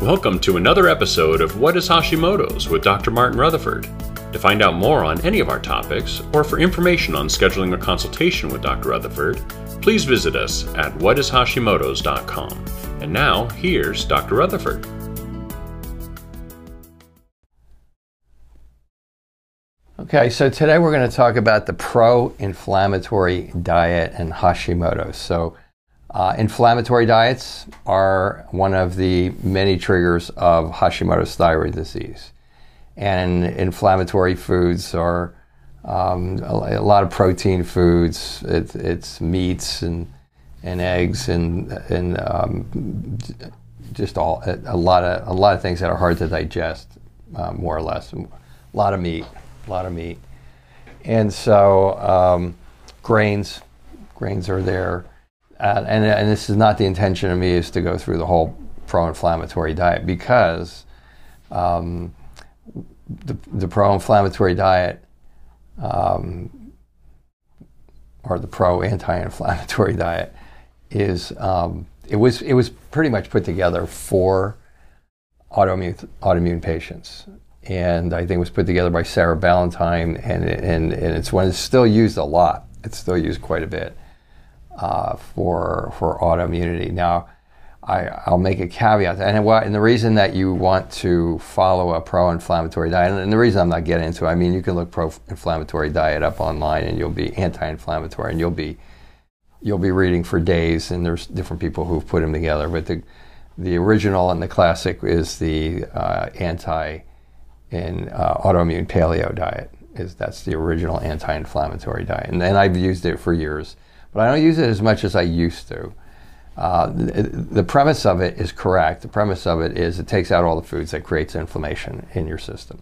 Welcome to another episode of What is Hashimoto's with Dr. Martin Rutherford. To find out more on any of our topics, or for information on scheduling a consultation with Dr. Rutherford, please visit us at whatishashimotos.com. And now, here's Dr. Rutherford. Okay, so today we're going to talk about the pro-inflammatory diet and Hashimoto's. So, inflammatory diets are one of the many triggers of Hashimoto's thyroid disease. And inflammatory foods are a lot of protein foods. It's meats and eggs and just a lot of things that are hard to digest, more or less. A lot of meat. And so grains are there. And this is not the intention of me, is to go through the whole pro-inflammatory diet, because the pro-inflammatory diet or the pro-anti-inflammatory diet is it was pretty much put together for autoimmune patients, and I think it was put together by Sarah Ballantyne, and it's one that's still used a lot. It's still used quite a bit. For autoimmunity. Now, I'll make a caveat, and the reason that you want to follow a pro-inflammatory diet, and the reason I'm not getting into it, I mean, you can look pro-inflammatory diet up online, and you'll be anti-inflammatory, and you'll be reading for days, and there's different people who've put them together. But the original and the classic is the autoimmune paleo diet. That's the original anti-inflammatory diet, and I've used it for years. But I don't use it as much as I used to. The premise of it is correct. The premise of it is it takes out all the foods that creates inflammation in your system.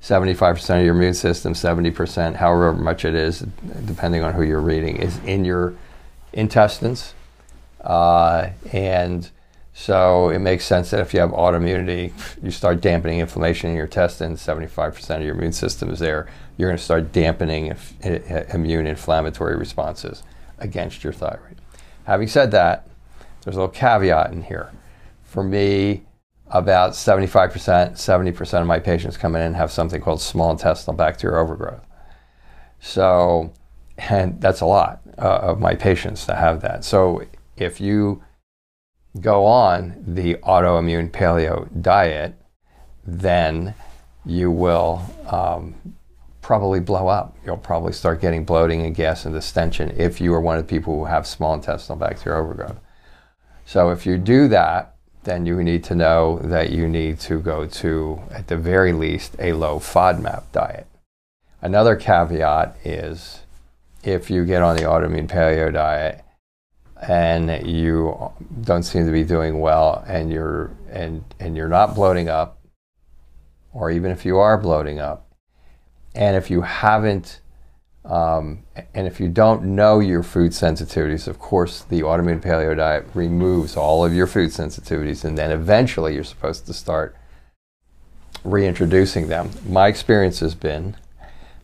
75% of your immune system, 70%, however much it is, depending on who you're reading, is in your intestines. And so it makes sense that if you have autoimmunity, you start dampening inflammation in your intestines, 75% of your immune system is there, you're going to start dampening immune inflammatory responses against your thyroid. Having said that, there's a little caveat in here. For me, about 70% of my patients come in and have something called small intestinal bacterial overgrowth. So, and that's a lot of my patients that have that. So if you go on the autoimmune paleo diet, then you will probably blow up. You'll probably start getting bloating and gas and distension if you are one of the people who have small intestinal bacterial overgrowth. So if you do that, then you need to know that you need to go to, at the very least, a low FODMAP diet. Another caveat is if you get on the autoimmune paleo diet and you don't seem to be doing well, and you're not bloating up, or even if you are bloating up, and if you haven't, and if you don't know your food sensitivities, of course, the autoimmune paleo diet removes all of your food sensitivities, and then eventually you're supposed to start reintroducing them. My experience has been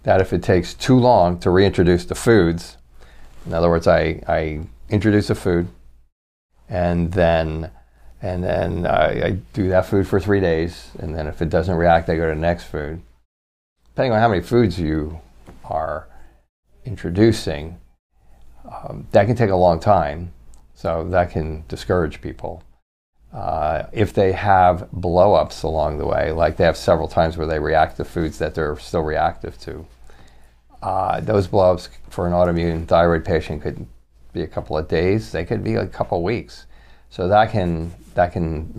that if it takes too long to reintroduce the foods, in other words, I introduce a food, and then I do that food for 3 days, and then if it doesn't react, I go to the next food. Depending on how many foods you are introducing, that can take a long time, so that can discourage people. If they have blow-ups along the way, like they have several times where they react to foods that they're still reactive to, those blow-ups for an autoimmune thyroid patient could be a couple of days, they could be a couple of weeks. So that can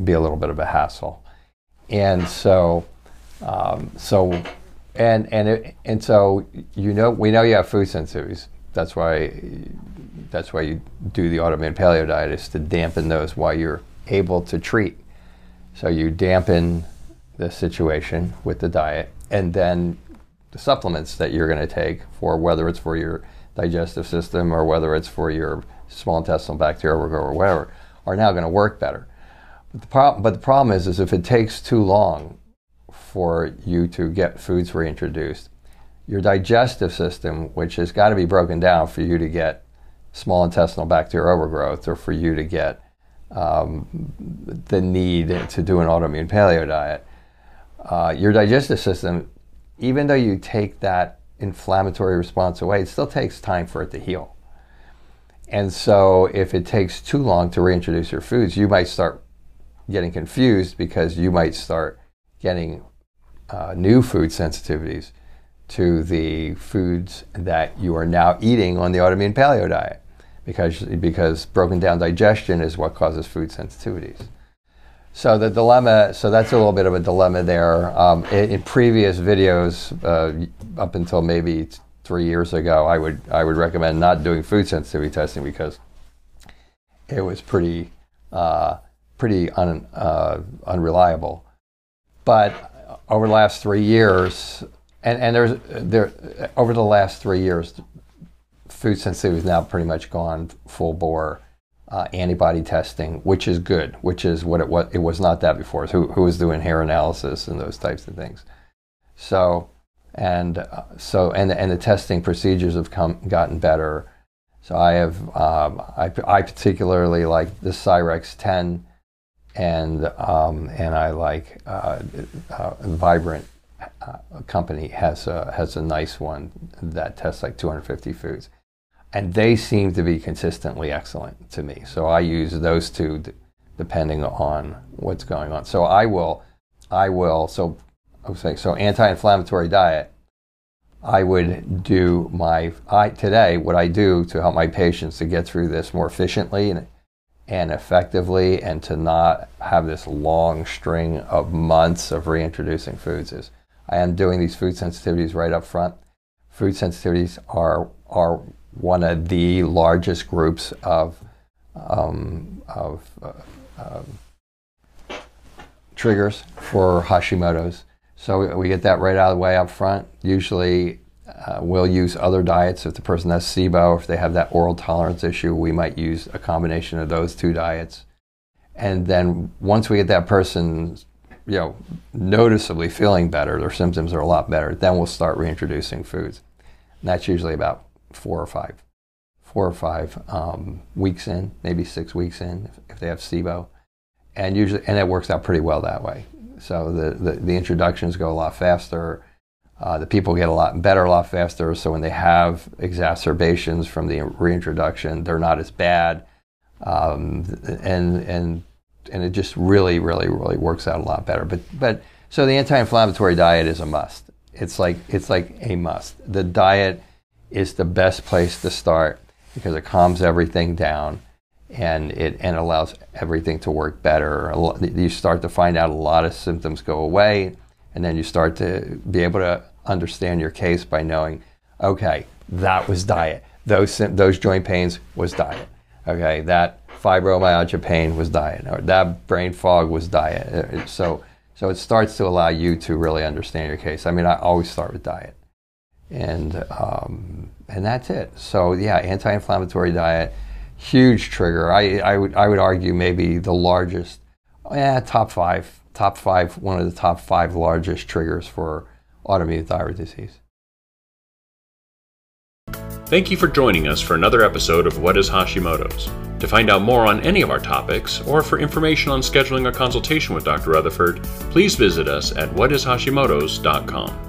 be a little bit of a hassle. And so, so you know, we know you have food sensitivities. That's why you do the autoimmune paleo diet, is to dampen those while you're able to treat. So you dampen the situation with the diet, and then the supplements that you're going to take, for whether it's for your digestive system or whether it's for your small intestinal bacterial overgrowth or whatever, are now going to work better. But the problem is if it takes too long for you to get foods reintroduced, your digestive system, which has got to be broken down for you to get small intestinal bacterial overgrowth, or for you to get the need to do an autoimmune paleo diet. Your digestive system, even though you take that inflammatory response away, it still takes time for it to heal. And so if it takes too long to reintroduce your foods, you might start getting confused because you might start getting new food sensitivities to the foods that you are now eating on the autoimmune paleo diet, because broken down digestion is what causes food sensitivities. So the dilemma, so that's a little bit of a dilemma there. In previous videos, up until maybe 3 years ago, I would recommend not doing food sensitivity testing because it was pretty unreliable. But over the last 3 years, over the last 3 years, food sensitivity is now pretty much gone full bore. Antibody testing, which is good, which is what it was. It was not that before. So who was doing hair analysis and those types of things. So and the testing procedures have gotten better. So I have I particularly like the Cyrex 10, and I like Vibrant company has a nice one that tests like 250 foods. And they seem to be consistently excellent to me. So I use those two depending on what's going on. So so anti-inflammatory diet, I would do today, what I do to help my patients to get through this more efficiently and effectively, and to not have this long string of months of reintroducing foods, is I am doing these food sensitivities right up front. Food sensitivities are one of the largest groups of triggers for Hashimoto's. So we get that right out of the way up front. Usually we'll use other diets. If the person has SIBO, if they have that oral tolerance issue, we might use a combination of those two diets. And then once we get that person, noticeably feeling better, their symptoms are a lot better, then we'll start reintroducing foods. And that's usually about four or five weeks in, maybe 6 weeks in, if they have SIBO, and it works out pretty well that way. So the introductions go a lot faster. The people get a lot better a lot faster. So when they have exacerbations from the reintroduction, they're not as bad, and it just really, really, really works out a lot better. But so the anti-inflammatory diet is a must. It's like a must. The diet is the best place to start because it calms everything down and allows everything to work better. You start to find out a lot of symptoms go away, and then you start to be able to understand your case by knowing, okay, that was diet. Those joint pains was diet. Okay, that fibromyalgia pain was diet, or that brain fog was diet. So it starts to allow you to really understand your case. I mean, I always start with diet. And that's it. So yeah, anti-inflammatory diet, huge trigger. I would argue maybe the largest, one of the top five largest triggers for autoimmune thyroid disease. Thank you for joining us for another episode of What is Hashimoto's? To find out more on any of our topics, or for information on scheduling a consultation with Dr. Rutherford, please visit us at whatishashimotos.com.